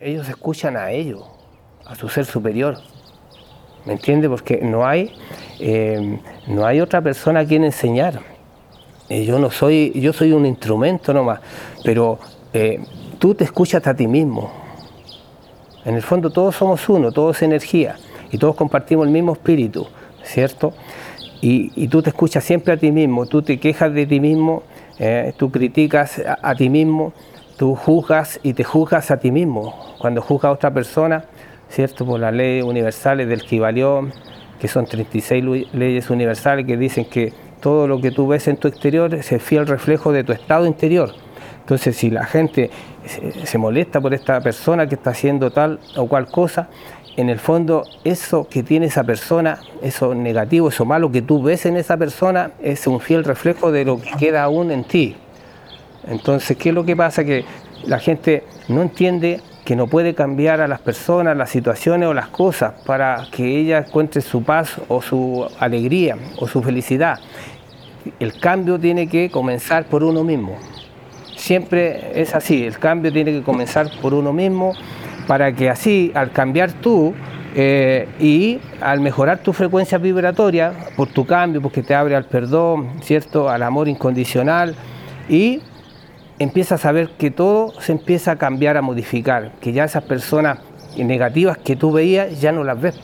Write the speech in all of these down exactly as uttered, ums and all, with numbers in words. ellos escuchan a ellos, a su ser superior, ¿me entiende? Porque no hay, eh, no hay otra persona a quien enseñar. Eh, yo no soy, yo soy un instrumento nomás, pero eh, tú te escuchas a ti mismo. En el fondo todos somos uno, todos energía y todos compartimos el mismo espíritu, ¿cierto? Y, y tú te escuchas siempre a ti mismo, tú te quejas de ti mismo, eh, tú criticas a, a ti mismo, tú juzgas y te juzgas a ti mismo. Cuando juzgas a otra persona, ¿cierto? Por las leyes universales del Kibalión, que son treinta y seis leyes universales que dicen que todo lo que tú ves en tu exterior es el fiel reflejo de tu estado interior. Entonces, si la gente se molesta por esta persona que está haciendo tal o cual cosa, en el fondo eso que tiene esa persona, eso negativo, eso malo que tú ves en esa persona, es un fiel reflejo de lo que queda aún en ti. Entonces, ¿qué es lo que pasa? Que la gente no entiende que no puede cambiar a las personas, las situaciones o las cosas para que ella encuentre su paz o su alegría o su felicidad. El cambio tiene que comenzar por uno mismo. Siempre es así, el cambio tiene que comenzar por uno mismo para que así, al cambiar tú eh, y al mejorar tu frecuencia vibratoria por tu cambio, porque te abre al perdón, ¿cierto?, al amor incondicional, y empiezas a ver que todo se empieza a cambiar, a modificar, que ya esas personas negativas que tú veías ya no las ves,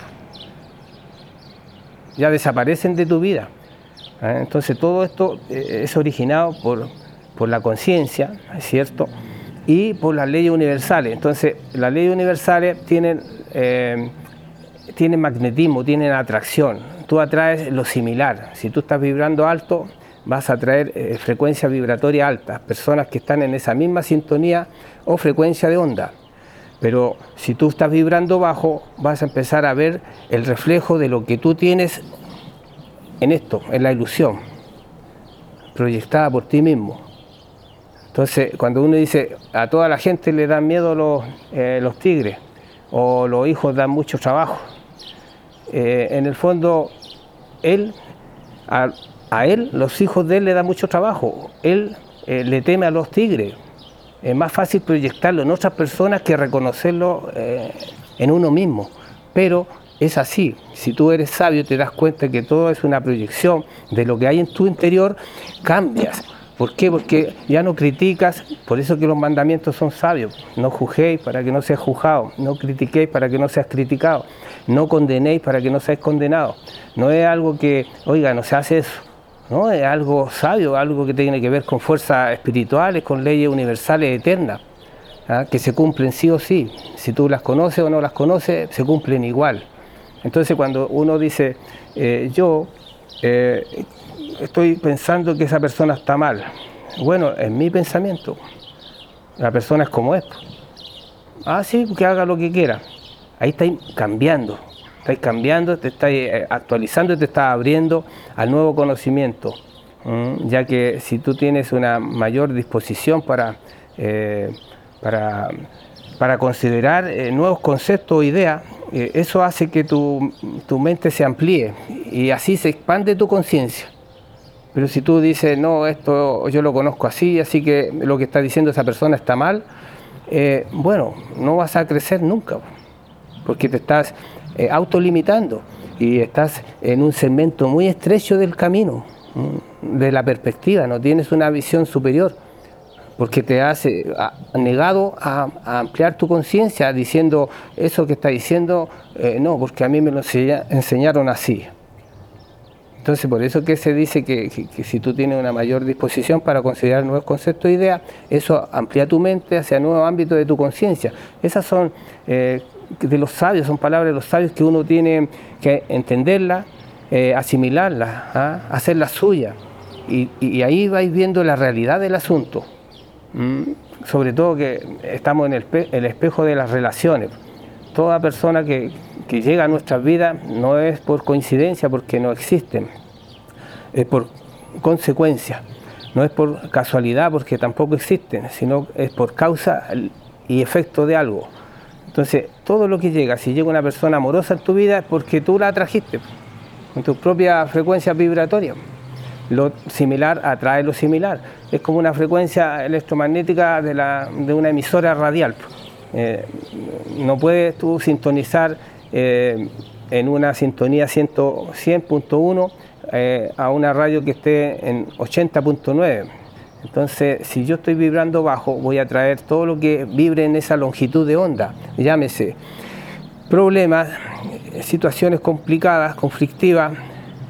ya desaparecen de tu vida. Entonces todo esto es originado por, por la conciencia, ¿cierto?, y por las leyes universales. Entonces las leyes universales tienen, eh, tienen magnetismo, tienen atracción. Tú atraes lo similar. Si tú estás vibrando alto, vas a traer eh, frecuencia vibratoria alta, personas que están en esa misma sintonía o frecuencia de onda. Pero si tú estás vibrando bajo, vas a empezar a ver el reflejo de lo que tú tienes en esto, en la ilusión, proyectada por ti mismo. Entonces, cuando uno dice, a toda la gente le dan miedo los, eh, los tigres, o los hijos dan mucho trabajo, eh, en el fondo, él... A, A él, los hijos de él le da mucho trabajo, él eh, le teme a los tigres. Es más fácil proyectarlo en otras personas que reconocerlo eh, en uno mismo. Pero es así, si tú eres sabio te das cuenta que todo es una proyección de lo que hay en tu interior, cambias. ¿Por qué? Porque ya no criticas, por eso que los mandamientos son sabios. No juzguéis para que no seas juzgado, no critiquéis para que no seas criticado, no condenéis para que no seas condenado. No es algo que, oiga, no se hace eso. ¿No? Es algo sabio, algo que tiene que ver con fuerzas espirituales, con leyes universales eternas, ¿ah? Que se cumplen sí o sí. Si tú las conoces o no las conoces, se cumplen igual. Entonces cuando uno dice, eh, yo eh, estoy pensando que esa persona está mal, bueno, en mi pensamiento, la persona es como es. Ah, sí, que haga lo que quiera. Ahí estáis cambiando. Estáis cambiando, te estáis actualizando, te estás abriendo al nuevo conocimiento, ya que si tú tienes una mayor disposición para, eh, para, para considerar eh, nuevos conceptos o ideas, eh, eso hace que tu, tu mente se amplíe y así se expande tu conciencia. Pero si tú dices, no, esto yo lo conozco así, así que lo que está diciendo esa persona está mal, eh, bueno, no vas a crecer nunca, porque te estás Eh, autolimitando y estás en un segmento muy estrecho del camino, de la perspectiva, no tienes una visión superior, porque te has eh, negado a, a ampliar tu conciencia diciendo eso que está diciendo, eh, no, porque a mí me lo enseñaron así. Entonces por eso que se dice que, que, que si tú tienes una mayor disposición para considerar nuevos conceptos e ideas, eso amplía tu mente hacia nuevos ámbitos de tu conciencia. Esas son eh, de los sabios, son palabras de los sabios que uno tiene que entenderlas, eh, asimilarlas, ¿ah? Hacerlas suyas. Y, y ahí vais viendo la realidad del asunto. ¿Mm? Sobre todo que estamos en el, el espejo de las relaciones. Toda persona que, que llega a nuestras vidas no es por coincidencia, porque no existen, es por consecuencia, no es por casualidad, porque tampoco existen, sino es por causa y efecto de algo. Entonces, todo lo que llega, si llega una persona amorosa en tu vida, es porque tú la atrajiste, con tus propias frecuencias vibratorias. Lo similar atrae lo similar. Es como una frecuencia electromagnética de, la, de una emisora radial. Eh, no puedes tú sintonizar eh, en una sintonía cien punto uno eh, a una radio que esté en ochenta punto nueve. Entonces, si yo estoy vibrando bajo, voy a traer todo lo que vibre en esa longitud de onda. Llámese problemas, situaciones complicadas, conflictivas,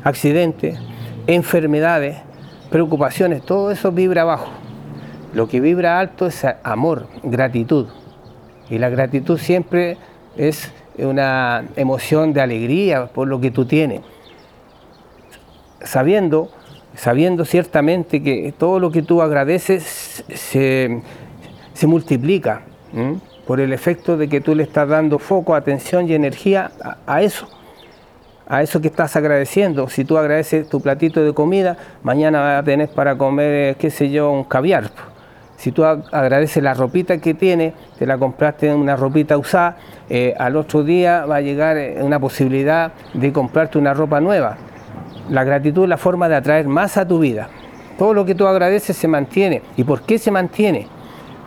accidentes, enfermedades, preocupaciones, todo eso vibra bajo. Lo que vibra alto es amor, gratitud. Y la gratitud siempre es una emoción de alegría por lo que tú tienes. Sabiendo, sabiendo ciertamente que todo lo que tú agradeces se, se multiplica, ¿m? Por el efecto de que tú le estás dando foco, atención y energía a, a eso. A eso que estás agradeciendo. Si tú agradeces tu platito de comida, mañana vas a tener para comer, qué sé yo, un caviar. Si tú agradeces la ropita que tienes, te la compraste en una ropita usada, eh, al otro día va a llegar una posibilidad de comprarte una ropa nueva. La gratitud es la forma de atraer más a tu vida. Todo lo que tú agradeces se mantiene. ¿Y por qué se mantiene?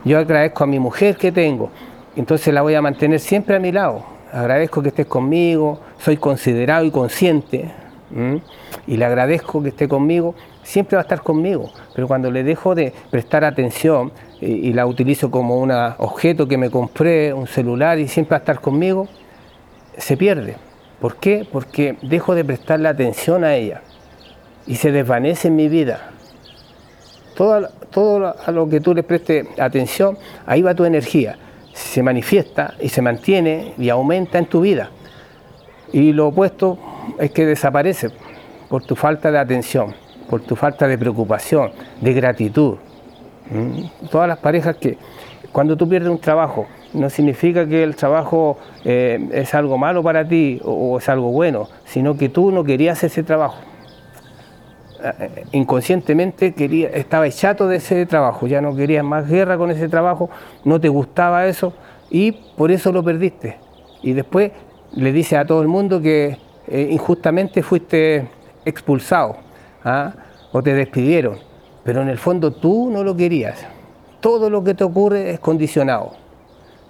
Yo agradezco a mi mujer que tengo, entonces la voy a mantener siempre a mi lado. Agradezco que estés conmigo, soy considerado y consciente, ¿m? Y le agradezco que esté conmigo, siempre va a estar conmigo, pero cuando le dejo de prestar atención y, y la utilizo como un objeto que me compré, un celular, y siempre va a estar conmigo, se pierde. ¿Por qué? Porque dejo de prestarle atención a ella y se desvanece en mi vida. Todo, todo a lo que tú le prestes atención, ahí va tu energía, se manifiesta y se mantiene y aumenta en tu vida. Y lo opuesto es que desaparece por tu falta de atención, por tu falta de preocupación, de gratitud. ¿Mm? Todas las parejas que, cuando tú pierdes un trabajo, no significa que el trabajo eh, es algo malo para ti o, o es algo bueno, sino que tú no querías ese trabajo. Inconscientemente quería, estaba chato de ese trabajo, ya no querías más guerra con ese trabajo, no te gustaba eso y por eso lo perdiste. Y después le dices a todo el mundo que eh, injustamente fuiste expulsado, ¿ah? O te despidieron, pero en el fondo tú no lo querías. Todo lo que te ocurre es condicionado,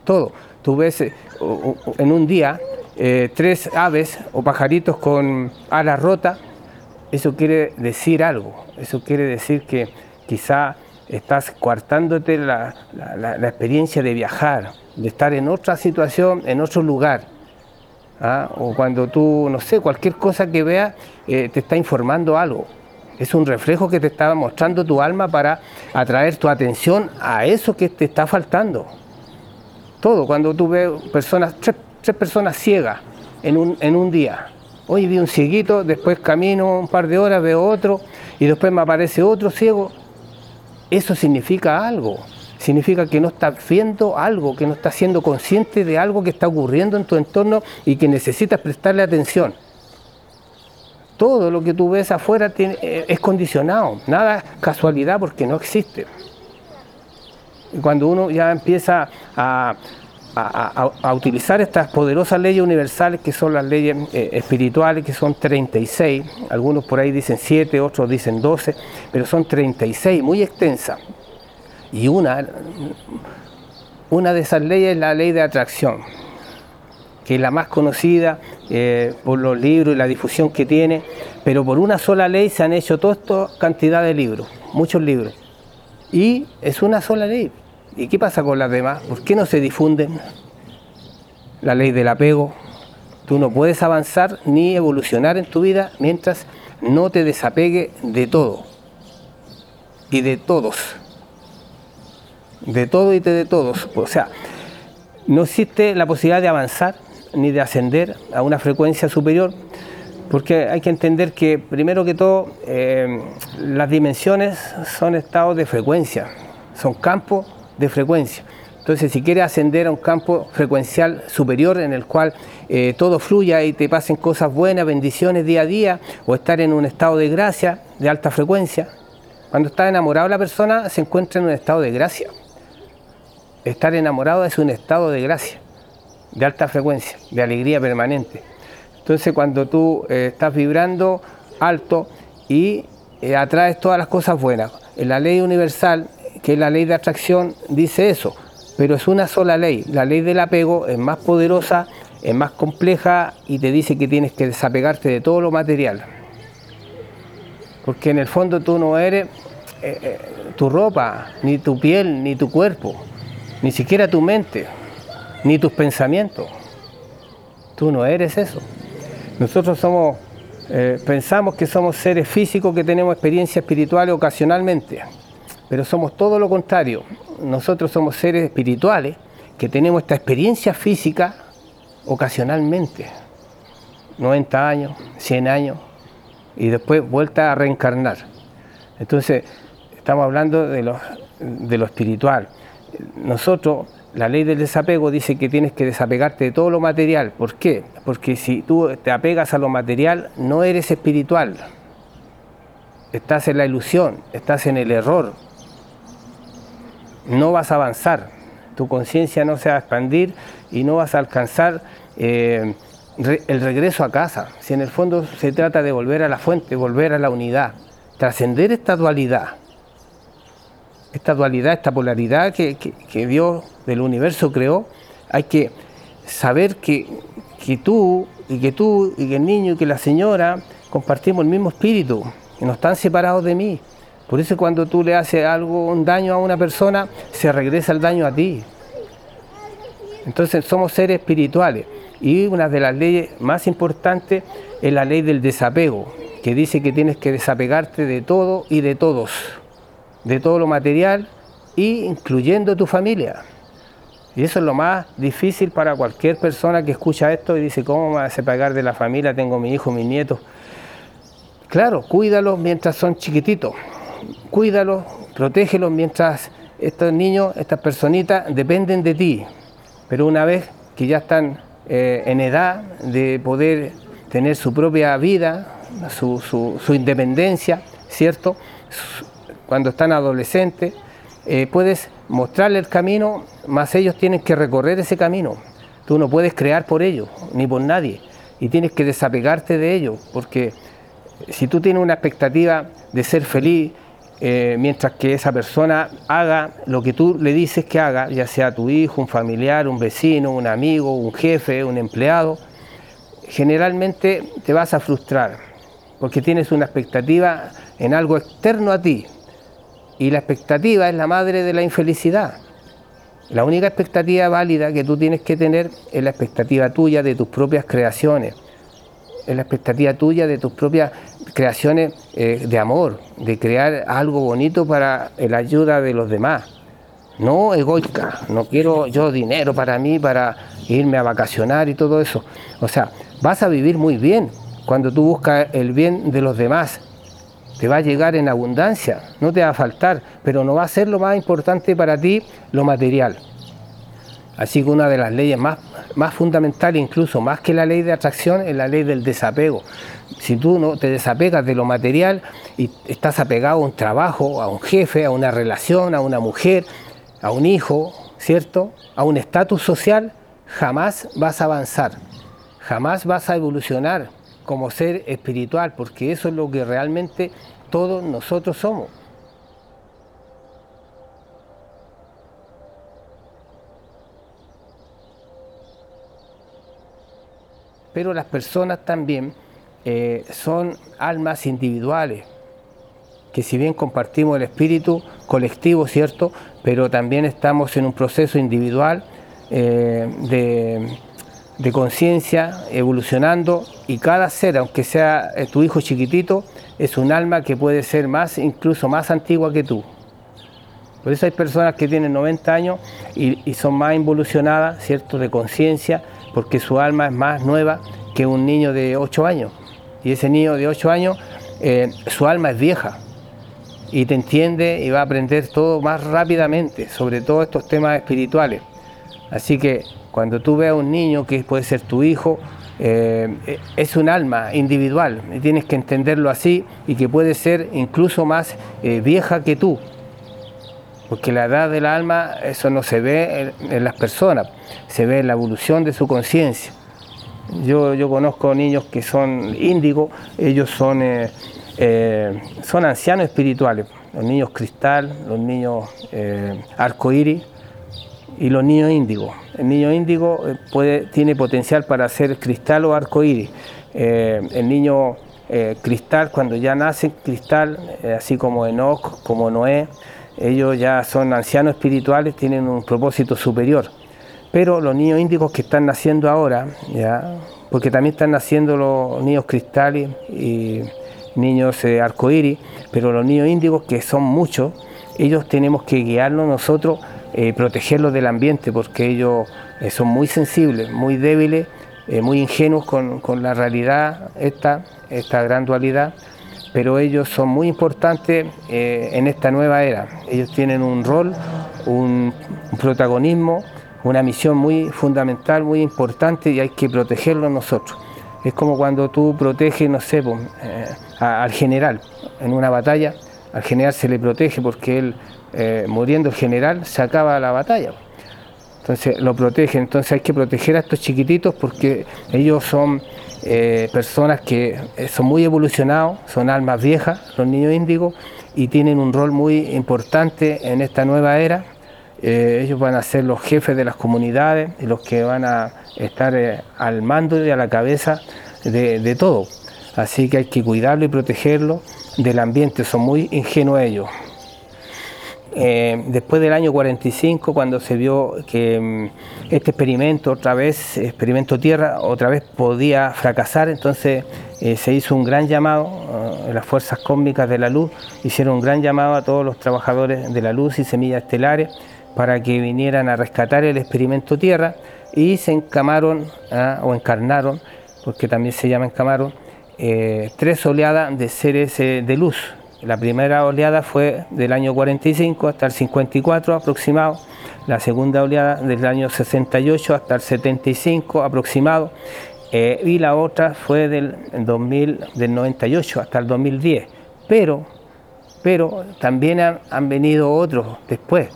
todo. Tú ves eh, o, o, en un día eh, tres aves o pajaritos con alas rotas. Eso quiere decir algo, eso quiere decir que quizá estás coartándote la, la, la experiencia de viajar, de estar en otra situación, en otro lugar. ¿Ah? O cuando tú, no sé, cualquier cosa que veas eh, te está informando algo. Es un reflejo que te está mostrando tu alma para atraer tu atención a eso que te está faltando. Todo, cuando tú ves personas, tres, tres personas ciegas en un, en un día. Hoy vi un cieguito, después camino un par de horas, veo otro y después me aparece otro ciego. Eso significa algo, significa que no estás viendo algo, que no estás siendo consciente de algo que está ocurriendo en tu entorno y que necesitas prestarle atención. Todo lo que tú ves afuera es condicionado, nada casualidad porque no existe. Y cuando uno ya empieza a... A, a, a utilizar estas poderosas leyes universales que son las leyes eh, espirituales, que son treinta y seis, algunos por ahí dicen siete, otros dicen doce, pero son treinta y seis, muy extensas. Y una, una de esas leyes es la ley de atracción, que es la más conocida eh, por los libros y la difusión que tiene, pero por una sola ley se han hecho toda esta cantidad de libros, muchos libros, y es una sola ley. ¿Y qué pasa con las demás? ¿Por qué no se difunden? La ley del apego. Tú no puedes avanzar ni evolucionar en tu vida mientras no te desapegues de todo. Y de todos. De todo y de todos. O sea, no existe la posibilidad de avanzar ni de ascender a una frecuencia superior. Porque hay que entender que, primero que todo, eh, las dimensiones son estados de frecuencia. Son campos de frecuencia. Entonces, si quieres ascender a un campo frecuencial superior en el cual eh, todo fluya y te pasen cosas buenas, bendiciones día a día, o estar en un estado de gracia de alta frecuencia, cuando está enamorado la persona se encuentra en un estado de gracia. Estar enamorado es un estado de gracia, de alta frecuencia, de alegría permanente. Entonces, cuando tú eh, estás vibrando alto y eh, atraes todas las cosas buenas, en la ley universal, que la ley de atracción dice eso, pero es una sola ley. La ley del apego es más poderosa, es más compleja y te dice que tienes que desapegarte de todo lo material. Porque en el fondo tú no eres eh, eh, tu ropa, ni tu piel, ni tu cuerpo, ni siquiera tu mente, ni tus pensamientos. Tú no eres eso. Nosotros somos, eh, pensamos que somos seres físicos que tenemos experiencias espirituales ocasionalmente, pero somos todo lo contrario. Nosotros somos seres espirituales que tenemos esta experiencia física ocasionalmente, noventa años, cien años, y después vuelta a reencarnar. Entonces, estamos hablando de lo, de lo espiritual. Nosotros, la ley del desapego dice que tienes que desapegarte de todo lo material. ¿Por qué? Porque si tú te apegas a lo material, no eres espiritual. Estás en la ilusión, estás en el error. No vas a avanzar, tu conciencia no se va a expandir y no vas a alcanzar eh, re, el regreso a casa. Si en el fondo se trata de volver a la fuente, volver a la unidad, trascender esta dualidad. Esta dualidad, esta polaridad que, que, que Dios del universo creó, hay que saber que, que tú, y que tú, y que el niño, y que la señora compartimos el mismo espíritu, y no están separados de mí. Por eso cuando tú le haces algo, un daño a una persona, se regresa el daño a ti. Entonces somos seres espirituales, y una de las leyes más importantes es la ley del desapego, que dice que tienes que desapegarte de todo y de todos, de todo lo material, y incluyendo tu familia. Y eso es lo más difícil para cualquier persona que escucha esto y dice, ¿cómo me vas a pagar de la familia? Tengo mi hijo, mis nietos. Claro, cuídalos mientras son chiquititos, cuídalos, protégelos mientras estos niños, estas personitas dependen de ti. Pero una vez que ya están eh, en edad de poder tener su propia vida, su, su, su independencia, ¿cierto?, cuando están adolescentes, eh, puedes mostrarle el camino, mas ellos tienen que recorrer ese camino. Tú no puedes crear por ellos, ni por nadie, y tienes que desapegarte de ellos, porque si tú tienes una expectativa de ser feliz, eh, mientras que esa persona haga lo que tú le dices que haga, ya sea tu hijo, un familiar, un vecino, un amigo, un jefe, un empleado, generalmente te vas a frustrar, porque tienes una expectativa en algo externo a ti. Y la expectativa es la madre de la infelicidad. La única expectativa válida que tú tienes que tener es la expectativa tuya de tus propias creaciones, es la expectativa tuya de tus propias creaciones eh, de amor, de crear algo bonito para la ayuda de los demás. No egoica, no quiero yo dinero para mí, para irme a vacacionar y todo eso. O sea, vas a vivir muy bien cuando tú buscas el bien de los demás. Te va a llegar en abundancia, no te va a faltar, pero no va a ser lo más importante para ti lo material. Así que una de las leyes más, más fundamentales, incluso más que la ley de atracción, es la ley del desapego. Si tú no te desapegas de lo material y estás apegado a un trabajo, a un jefe, a una relación, a una mujer, a un hijo, ¿cierto?, a un estatus social, jamás vas a avanzar, jamás vas a evolucionar como ser espiritual, porque eso es lo que realmente todos nosotros somos. Pero las personas también eh, son almas individuales, que si bien compartimos el espíritu colectivo, ¿cierto?, pero también estamos en un proceso individual eh, de... de conciencia, evolucionando, y cada ser, aunque sea tu hijo chiquitito, es un alma que puede ser más, incluso más antigua que tú. Por eso hay personas que tienen noventa años y, y son más involucionadas, ¿cierto?, de conciencia, porque su alma es más nueva que un niño de ocho años. Y ese niño de ocho años, eh, su alma es vieja, y te entiende y va a aprender todo más rápidamente, sobre todo estos temas espirituales. Así que cuando tú veas a un niño que puede ser tu hijo, eh, es un alma individual, y tienes que entenderlo así, y que puede ser incluso más eh, vieja que tú, porque la edad del alma, eso no se ve en, en las personas, se ve en la evolución de su conciencia. Yo, yo conozco niños que son índigo, ellos son, eh, eh, son ancianos espirituales, los niños cristal, los niños eh, arcoíris. y los niños índigo. El niño índigo puede, tiene potencial para ser cristal o arcoíris. Eh, el niño eh, cristal, cuando ya nace cristal, eh, así como Enoch, como Noé, ellos ya son ancianos espirituales, tienen un propósito superior. Pero los niños índigos que están naciendo ahora, ya, porque también están naciendo los niños cristales y niños eh, arcoíris, pero los niños índigos, que son muchos, ellos tenemos que guiarlos nosotros, eh, protegerlos del ambiente, porque ellos eh, son muy sensibles, muy débiles, eh, muy ingenuos con, con la realidad, esta, esta gran dualidad, pero ellos son muy importantes eh, en esta nueva era. Ellos tienen un rol, un protagonismo, una misión muy fundamental, muy importante, y hay que protegerlos nosotros. Es como cuando tú proteges, no sé, pues, eh, a, al general en una batalla. Al general se le protege porque él, eh, muriendo el general, se acaba la batalla. Entonces lo protege. Entonces hay que proteger a estos chiquititos, porque ellos son eh, personas que son muy evolucionados, son almas viejas, los niños índigos, y tienen un rol muy importante en esta nueva era. Eh, ellos van a ser los jefes de las comunidades, los que van a estar eh, al mando y a la cabeza de, de todo. Así que hay que cuidarlo y protegerlo del ambiente, son muy ingenuos ellos. Eh, después del año cuarenta y cinco, cuando se vio que este experimento otra vez, experimento Tierra, otra vez podía fracasar, entonces eh, se hizo un gran llamado, eh, las fuerzas cósmicas de la luz hicieron un gran llamado a todos los trabajadores de la luz y semillas estelares para que vinieran a rescatar el experimento Tierra, y se encamaron, eh, o encarnaron, porque también se llama encamaron, Eh, tres oleadas de seres eh, de luz. La primera oleada fue del año cuarenta y cinco hasta el cincuenta y cuatro aproximado, la segunda oleada del año sesenta y ocho hasta el setenta y cinco aproximado, eh, y la otra fue del, dos mil, del noventa y ocho hasta el dos mil diez, pero, pero también han, han venido otros después,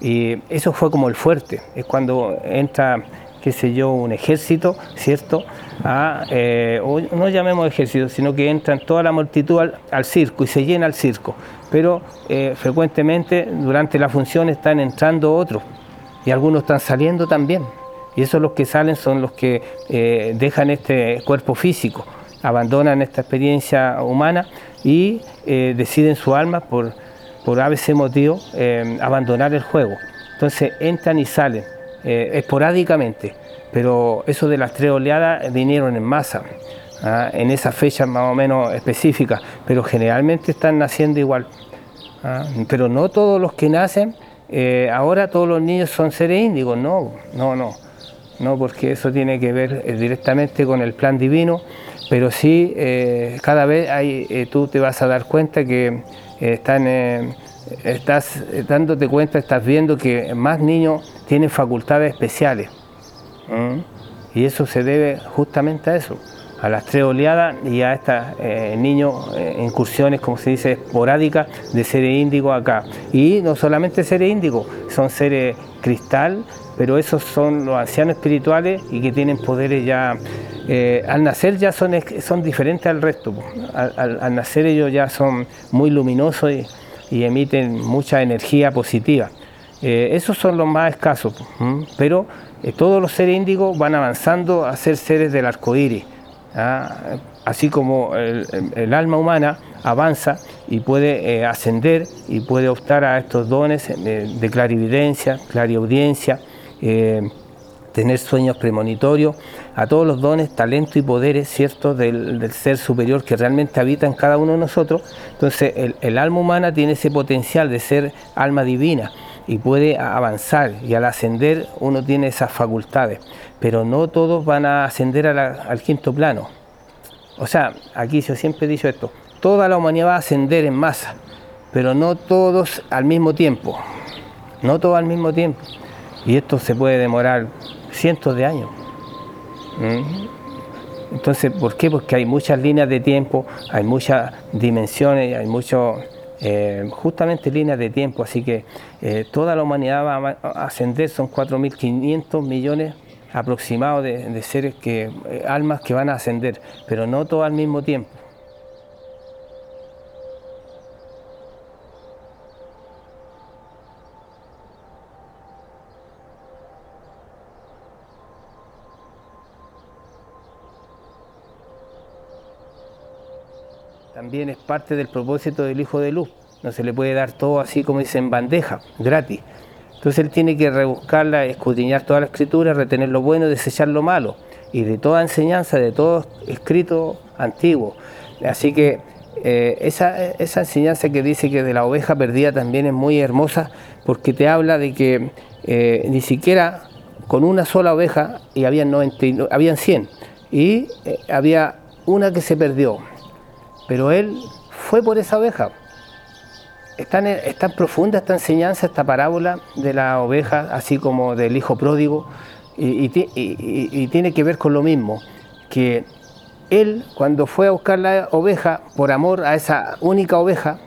y eso fue como el fuerte, es cuando entra, qué sé yo, un ejército, ¿cierto? A, eh, o no llamemos ejército, sino que entran toda la multitud al, al circo y se llena el circo. Pero eh, frecuentemente durante la función están entrando otros, y algunos están saliendo también. Y esos los que salen son los que eh, dejan este cuerpo físico, abandonan esta experiencia humana y eh, deciden su alma, por, por ese motivo, eh, abandonar el juego. Entonces entran y salen. Eh, esporádicamente, pero eso de las tres oleadas vinieron en masa, ¿ah? En esas fechas más o menos específicas, pero generalmente están naciendo igual, ¿ah? Pero no todos los que nacen, eh, ahora todos los niños son seres índigos, no, no, no, no, porque eso tiene que ver eh, directamente con el plan divino, pero sí, eh, cada vez hay, eh, tú te vas a dar cuenta que eh, están... Eh, estás dándote cuenta, estás viendo que más niños tienen facultades especiales, ¿Mm? Y eso se debe justamente a eso, a las tres oleadas y a estas eh, niños, eh, incursiones, como se dice, esporádicas de seres índigos acá. Y no solamente seres índigos, son seres cristal, pero esos son los ancianos espirituales y que tienen poderes ya, eh, al nacer ya son, son diferentes al resto, al, al, al nacer ellos ya son muy luminosos y y emiten mucha energía positiva. Eh, esos son los más escasos, ¿m? pero eh, todos los seres índigos van avanzando a ser seres del arcoíris, ¿ah? Así como el, el alma humana avanza y puede eh, ascender y puede optar a estos dones de, de clarividencia, clariaudiencia, eh, tener sueños premonitorios, a todos los dones, talentos y poderes, ciertos del, del ser superior que realmente habita en cada uno de nosotros. Entonces el, el alma humana tiene ese potencial de ser alma divina y puede avanzar, y al ascender uno tiene esas facultades, pero no todos van a ascender a la, al quinto plano. O sea, aquí yo siempre he dicho esto, toda la humanidad va a ascender en masa, pero no todos al mismo tiempo, no todos al mismo tiempo, y esto se puede demorar cientos de años. Entonces, ¿por qué? Porque hay muchas líneas de tiempo, hay muchas dimensiones, hay muchos, eh, justamente líneas de tiempo, así que eh, toda la humanidad va a ascender, son cuatro mil quinientos millones aproximados de, de seres, que eh, almas que van a ascender, pero no todo al mismo tiempo. También es parte del propósito del Hijo de Luz. No se le puede dar todo así como dice en bandeja, gratis. Entonces él tiene que rebuscarla, escudriñar toda la escritura, retener lo bueno, desechar lo malo. Y de toda enseñanza, de todo escrito antiguo. Así que eh, esa, esa enseñanza que dice que de la oveja perdida también es muy hermosa, porque te habla de que eh, ni siquiera con una sola oveja, y habían, noventa, habían cien, y eh, había una que se perdió. Pero él fue por esa oveja. Es tan, es tan profunda esta enseñanza, esta parábola de la oveja, así como del hijo pródigo, Y, y, y, y tiene que ver con lo mismo, que él cuando fue a buscar la oveja, por amor a esa única oveja,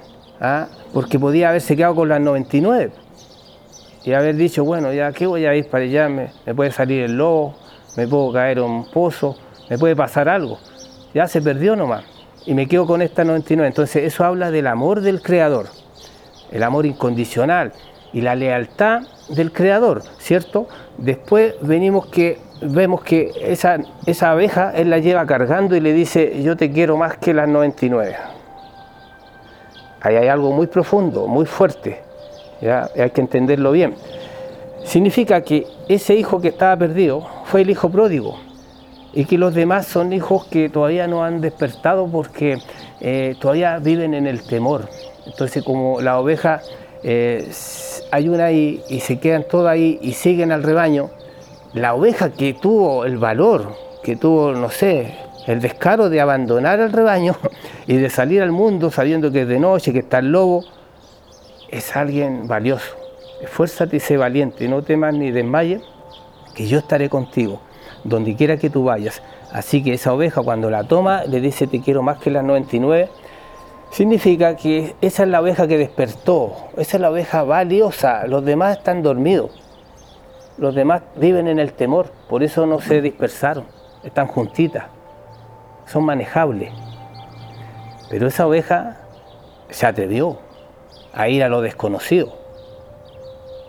¿ah? porque podía haberse quedado con las noventa y nueve y haber dicho, bueno, ya que voy a ir para allá, me, me puede salir el lobo, me puedo caer a un pozo, me puede pasar algo, ya se perdió nomás y me quedo con esta noventa y nueve. Entonces eso habla del amor del Creador, el amor incondicional y la lealtad del Creador, ¿cierto? Después venimos que vemos que esa, esa abeja él la lleva cargando y le dice, yo te quiero más que las noventa y nueve. Ahí hay algo muy profundo, muy fuerte, ¿ya? Hay que entenderlo bien. Significa que ese hijo que estaba perdido fue el hijo pródigo y que los demás son hijos que todavía no han despertado porque eh, todavía viven en el temor. Entonces, como la oveja eh, hay una y, y se quedan todas ahí y siguen al rebaño, la oveja que tuvo el valor, que tuvo, no sé, el descaro de abandonar al rebaño y de salir al mundo sabiendo que es de noche, que está el lobo, es alguien valioso. Esfuérzate y sé valiente, no temas ni desmayes, que yo estaré contigo, donde quiera que tú vayas. Así que esa oveja cuando la toma le dice te quiero más que las noventa y nueve, significa que esa es la oveja que despertó, esa es la oveja valiosa, los demás están dormidos, los demás viven en el temor, por eso no se dispersaron, están juntitas, son manejables. Pero esa oveja se atrevió a ir a lo desconocido,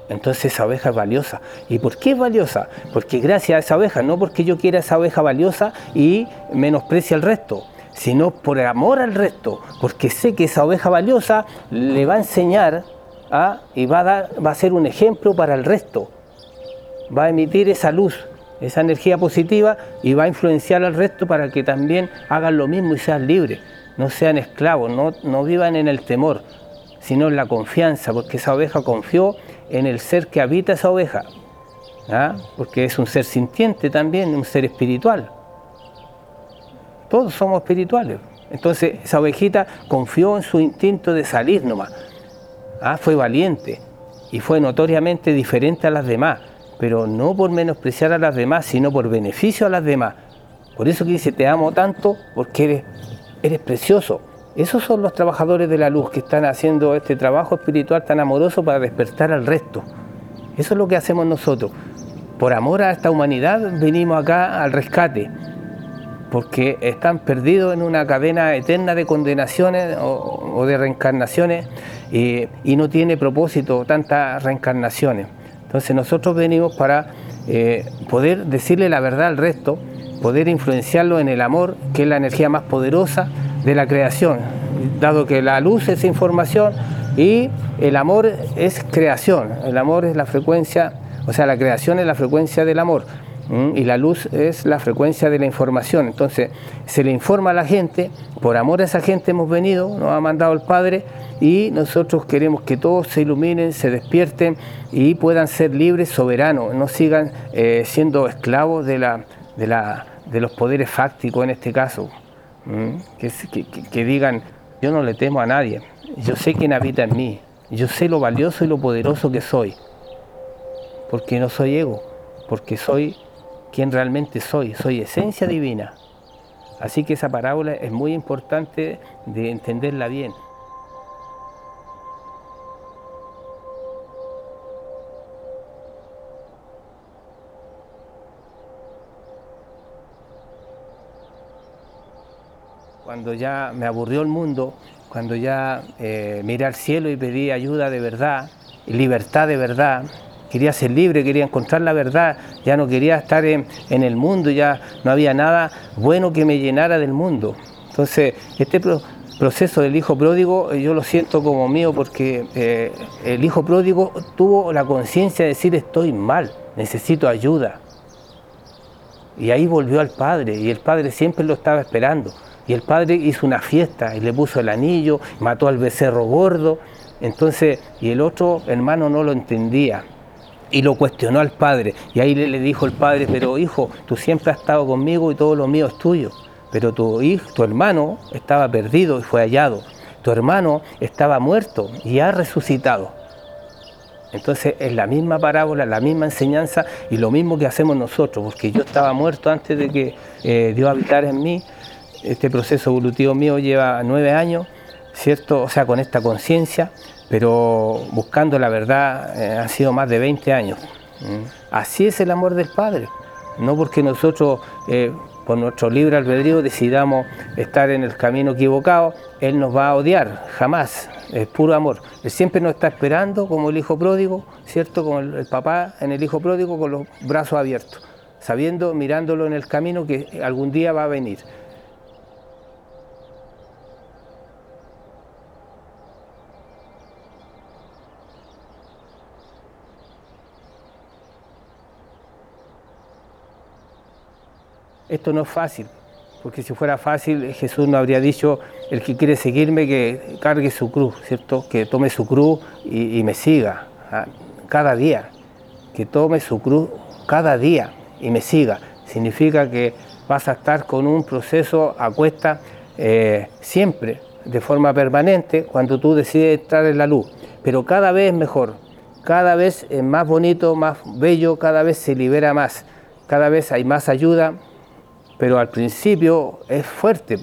entonces esa oveja es valiosa. ¿Y por qué es valiosa? Porque gracias a esa oveja, no porque yo quiera esa oveja valiosa y menosprecie al resto, sino por amor al resto, porque sé que esa oveja valiosa le va a enseñar ¿ah? y va a, dar, va a ser un ejemplo para el resto, va a emitir esa luz, esa energía positiva y va a influenciar al resto para que también hagan lo mismo y sean libres, no sean esclavos, no, no vivan en el temor, sino en la confianza, porque esa oveja confió en el ser que habita esa oveja, ¿ah? porque es un ser sintiente también, un ser espiritual. Todos somos espirituales. Entonces esa ovejita confió en su instinto de salir nomás. Ah, fue valiente y fue notoriamente diferente a las demás, pero no por menospreciar a las demás, sino por beneficio a las demás. Por eso que dice, te amo tanto porque eres, eres precioso. Esos son los trabajadores de la luz que están haciendo este trabajo espiritual tan amoroso para despertar al resto. Eso es lo que hacemos nosotros. Por amor a esta humanidad venimos acá al rescate, porque están perdidos en una cadena eterna de condenaciones o, o de reencarnaciones eh, y no tiene propósito tantas reencarnaciones. Entonces nosotros venimos para eh, poder decirle la verdad al resto, poder influenciarlo en el amor, que es la energía más poderosa de la creación, dado que la luz es información y el amor es creación, el amor es la frecuencia, o sea, la creación es la frecuencia del amor. Y la luz es la frecuencia de la información. Entonces se le informa a la gente, por amor a esa gente hemos venido, nos ha mandado el Padre, y nosotros queremos que todos se iluminen, se despierten y puedan ser libres, soberanos, no sigan eh, siendo esclavos de, la, de, la, de los poderes fácticos en este caso. ¿Mm? Que, que, que digan, yo no le temo a nadie, yo sé quién habita en mí, yo sé lo valioso y lo poderoso que soy, porque no soy ego, porque soy quien realmente soy, soy esencia divina. Así que esa parábola es muy importante de entenderla bien. Cuando ya me aburrió el mundo, cuando ya eh, miré al cielo y pedí ayuda de verdad, libertad de verdad, quería ser libre, quería encontrar la verdad, ya no quería estar en, en el mundo, ya no había nada bueno que me llenara del mundo. Entonces, este, proceso del hijo pródigo yo lo siento como mío, porque eh, el hijo pródigo tuvo la conciencia de decir: estoy mal, necesito ayuda. Y ahí volvió al padre, y el padre siempre lo estaba esperando. Y el padre hizo una fiesta, y le puso el anillo, mató al becerro gordo. Entonces, y el otro hermano no lo entendía, y lo cuestionó al padre. Y ahí le, le dijo el padre: pero hijo, tú siempre has estado conmigo y todo lo mío es tuyo. Pero tu hijo, tu hermano estaba perdido y fue hallado. Tu hermano estaba muerto y ha resucitado. Entonces es la misma parábola, la misma enseñanza y lo mismo que hacemos nosotros, porque yo estaba muerto antes de que eh, Dios habitara en mí. Este proceso evolutivo mío lleva nueve años, ¿cierto? O sea, con esta conciencia, pero buscando la verdad eh, han sido más de veinte años. Así es el amor del Padre, no porque nosotros... Eh, por nuestro libre albedrío decidamos estar en el camino equivocado, Él nos va a odiar, jamás, es puro amor. Él siempre nos está esperando como el hijo pródigo, ¿cierto? Como el, el papá en el hijo pródigo con los brazos abiertos, sabiendo, mirándolo en el camino que algún día va a venir. Esto no es fácil, porque si fuera fácil Jesús no habría dicho: el que quiere seguirme que cargue su cruz, ¿cierto? Que tome su cruz y, y me siga cada día, que tome su cruz cada día y me siga. Significa que vas a estar con un proceso a cuesta eh, siempre, de forma permanente, cuando tú decides entrar en la luz, pero cada vez mejor, cada vez es más bonito, más bello, cada vez se libera más, cada vez hay más ayuda. Pero al principio es fuerte,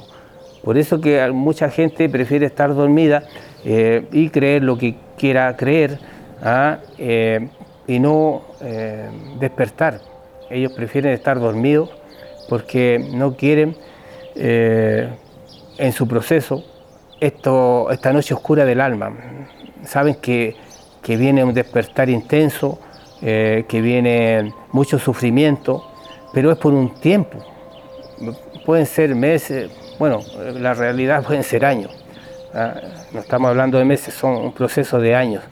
por eso que mucha gente prefiere estar dormida eh, y creer lo que quiera creer, ¿ah? eh, y no eh, despertar. Ellos prefieren estar dormidos porque no quieren eh, en su proceso esto, esta noche oscura del alma. Saben que, que viene un despertar intenso, eh, que viene mucho sufrimiento, pero es por un tiempo. Pueden ser meses, bueno, la realidad pueden ser años. ¿Ah? No estamos hablando de meses, son un proceso de años.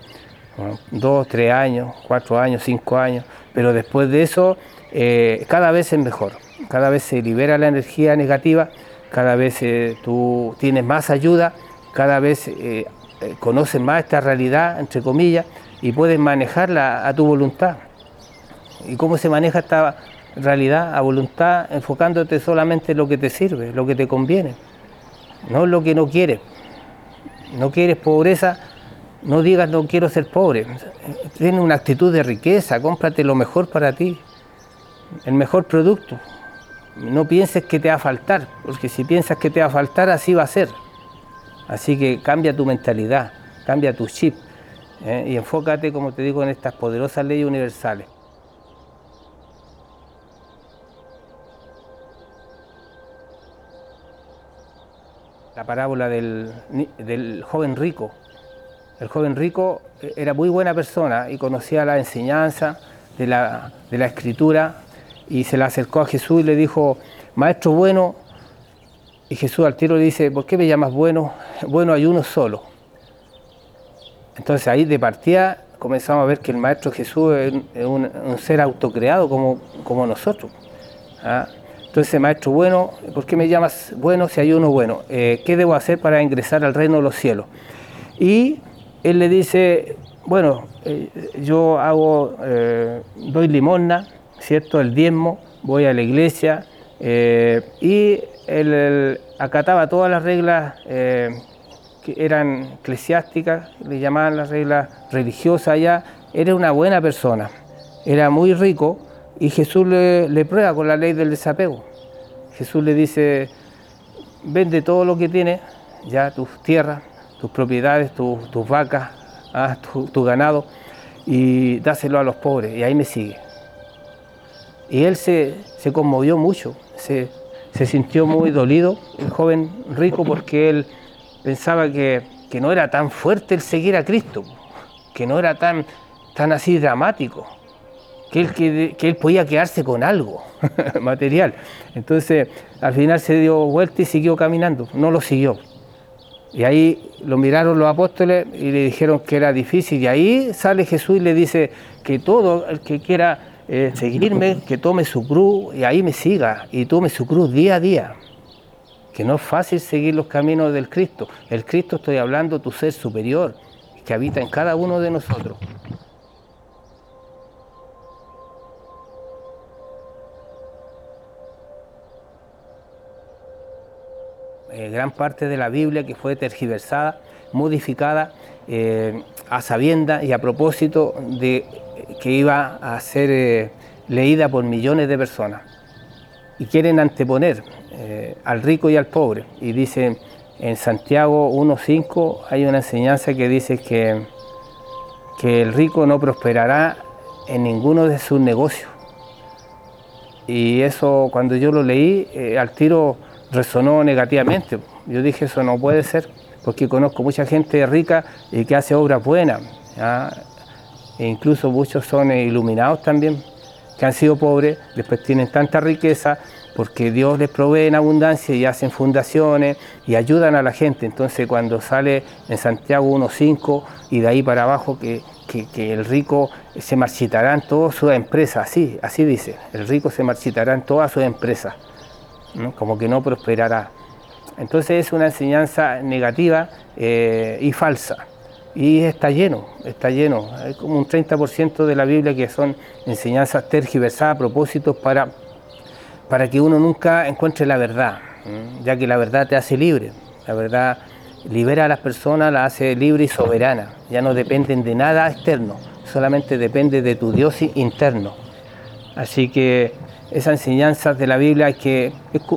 ¿No? Dos, tres años, cuatro años, cinco años. Pero después de eso, eh, cada vez es mejor. Cada vez se libera la energía negativa, cada vez eh, tú tienes más ayuda, cada vez eh, conoces más esta realidad, entre comillas, y puedes manejarla a tu voluntad. ¿Y cómo se maneja esta realidad a voluntad? Enfocándote solamente en lo que te sirve, lo que te conviene, no lo que no quieres. No quieres pobreza, no digas no quiero ser pobre. Ten una actitud de riqueza, cómprate lo mejor para ti, el mejor producto. No pienses que te va a faltar, porque si piensas que te va a faltar, así va a ser. Así que cambia tu mentalidad, cambia tu chip, ¿eh? y enfócate, como te digo, en estas poderosas leyes universales. La parábola del, del joven rico. El joven rico era muy buena persona y conocía la enseñanza de la, de la escritura, y se le acercó a Jesús y le dijo: maestro bueno. Y Jesús al tiro le dice: ¿por qué me llamas bueno? Bueno hay uno solo. Entonces ahí de partida comenzamos a ver que el maestro Jesús es un, un ser autocreado como, como nosotros. ¿Ah? Entonces, maestro bueno, ¿por qué me llamas bueno si hay uno bueno? Eh, ¿Qué debo hacer para ingresar al reino de los cielos? Y él le dice: bueno, eh, yo hago, eh, doy limosna, ¿cierto? El diezmo, voy a la iglesia. Eh, y él, él acataba todas las reglas eh, que eran eclesiásticas, le llamaban las reglas religiosas allá. Era una buena persona, era muy rico. Y Jesús le, le prueba con la ley del desapego. Jesús le dice: vende todo lo que tienes, ya tus tierras, tus propiedades, tu, tus vacas, ah, tu, tu ganado, y dáselo a los pobres, y ahí me sigue. Y él se, se conmovió mucho, se, se sintió muy dolido, el joven rico, porque él pensaba que, que no era tan fuerte el seguir a Cristo, que no era tan, tan así dramático. Que él, que, que él podía quedarse con algo material. Entonces, al final se dio vuelta y siguió caminando, no lo siguió. Y ahí lo miraron los apóstoles y le dijeron que era difícil. Y ahí sale Jesús y le dice que todo el que quiera eh, seguirme, que tome su cruz y ahí me siga. Y tome su cruz día a día. Que no es fácil seguir los caminos del Cristo. El Cristo, estoy hablando, tu ser superior, que habita en cada uno de nosotros. Eh, gran parte de la Biblia que fue tergiversada, modificada, eh, a sabiendas y a propósito de que iba a ser eh, leída por millones de personas. Y quieren anteponer eh, al rico y al pobre. Y dicen, en Santiago uno cinco hay una enseñanza que dice que, que el rico no prosperará en ninguno de sus negocios. Y eso, cuando yo lo leí, eh, al tiro resonó negativamente. Yo dije, eso no puede ser, porque conozco mucha gente rica y que hace obras buenas, ¿ya? E incluso muchos son iluminados también, que han sido pobres, después tienen tanta riqueza porque Dios les provee en abundancia y hacen fundaciones y ayudan a la gente. Entonces, cuando sale en Santiago uno cinco y de ahí para abajo que, que, que el rico se marchitará en todas sus empresas, así, así dice, el rico se marchitará en todas sus empresas, ¿no? Como que no prosperará. Entonces es una enseñanza negativa eh, y falsa, y está lleno, está lleno, hay como un treinta por ciento de la Biblia que son enseñanzas tergiversadas a propósito para, para que uno nunca encuentre la verdad, ¿eh? Ya que la verdad te hace libre, la verdad libera a las personas, la hace libre y soberana, ya no dependen de nada externo, solamente depende de tu Dios interno. Así que esas enseñanzas de la Biblia hay que,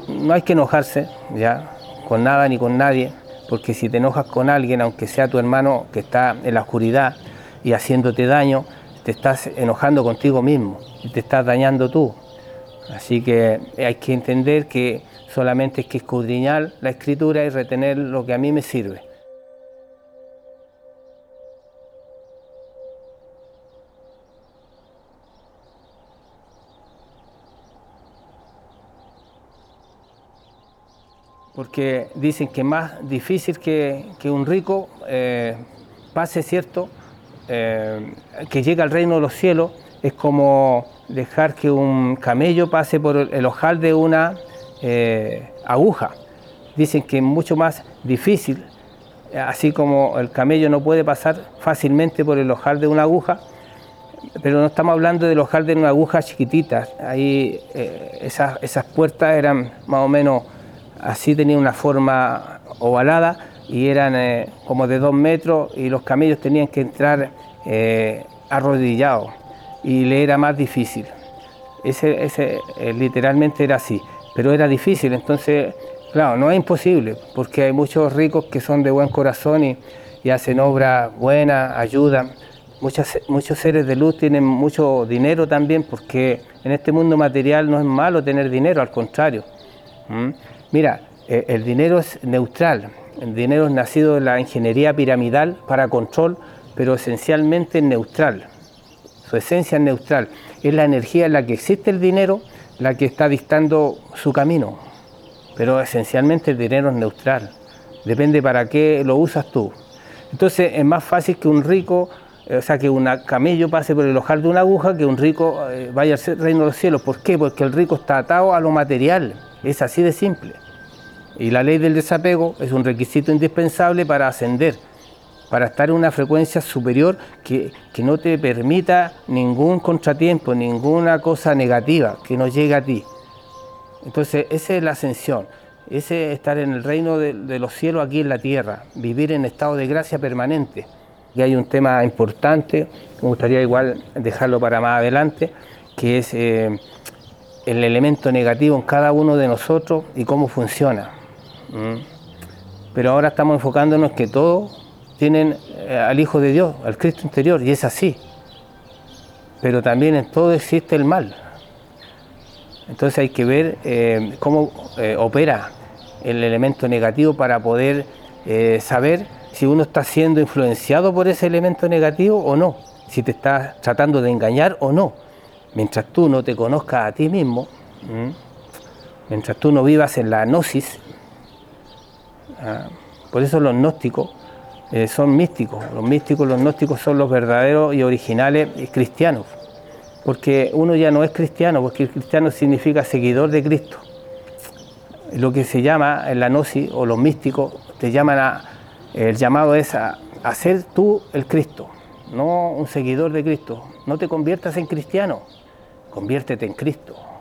no hay que enojarse ya con nada ni con nadie, porque si te enojas con alguien, aunque sea tu hermano que está en la oscuridad y haciéndote daño, te estás enojando contigo mismo y te estás dañando tú. Así que hay que entender que solamente hay que escudriñar la Escritura y retener lo que a mí me sirve. Porque dicen que más difícil que, que un rico eh, pase, ¿cierto?, eh, que llegue al reino de los cielos, es como dejar que un camello pase por el ojal de una eh, aguja. Dicen que es mucho más difícil, así como el camello no puede pasar fácilmente por el ojal de una aguja, pero no estamos hablando del ojal de una aguja chiquitita. Ahí eh, esas, esas puertas eran más o menos... así, tenía una forma ovalada y eran eh, como de dos metros y los camellos tenían que entrar eh, arrodillados y le era más difícil. Ese, ese eh, literalmente era así, pero era difícil. Entonces, claro, no es imposible, porque hay muchos ricos que son de buen corazón y, y hacen obras buenas, ayudan. Muchas, muchos seres de luz tienen mucho dinero también, porque en este mundo material no es malo tener dinero, al contrario. ¿Mm? Mira, el dinero es neutral, el dinero es nacido de la ingeniería piramidal para control, pero esencialmente es neutral, su esencia es neutral, es la energía en la que existe el dinero la que está dictando su camino, pero esencialmente el dinero es neutral, depende para qué lo usas tú. Entonces es más fácil que un rico, o sea, que un camello pase por el ojal de una aguja, que un rico vaya al reino de los cielos. ¿Por qué? Porque el rico está atado a lo material, es así de simple. Y la ley del desapego es un requisito indispensable para ascender, para estar en una frecuencia superior que, que no te permita ningún contratiempo, ninguna cosa negativa que no llegue a ti. Entonces, esa es la ascensión, ese es estar en el reino de, de los cielos aquí en la tierra, vivir en estado de gracia permanente. Y hay un tema importante, me gustaría igual dejarlo para más adelante, que es eh, el elemento negativo en cada uno de nosotros y cómo funciona. Pero ahora estamos enfocándonos que todos tienen al Hijo de Dios, al Cristo interior, y es así. Pero también en todo existe el mal. Entonces hay que ver eh, cómo eh, opera el elemento negativo para poder eh, saber si uno está siendo influenciado por ese elemento negativo o no, si te está tratando de engañar o no. Mientras tú no te conozcas a ti mismo, ¿m? Mientras tú no vivas en la gnosis, ¿ah? Por eso los gnósticos eh, son místicos. Los místicos, los gnósticos son los verdaderos y originales cristianos. Porque uno ya no es cristiano, porque el cristiano significa seguidor de Cristo. Lo que se llama en la gnosis o los místicos, te llaman a, el llamado es a, a ser tú el Cristo, no un seguidor de Cristo. No te conviertas en cristiano, conviértete en Cristo.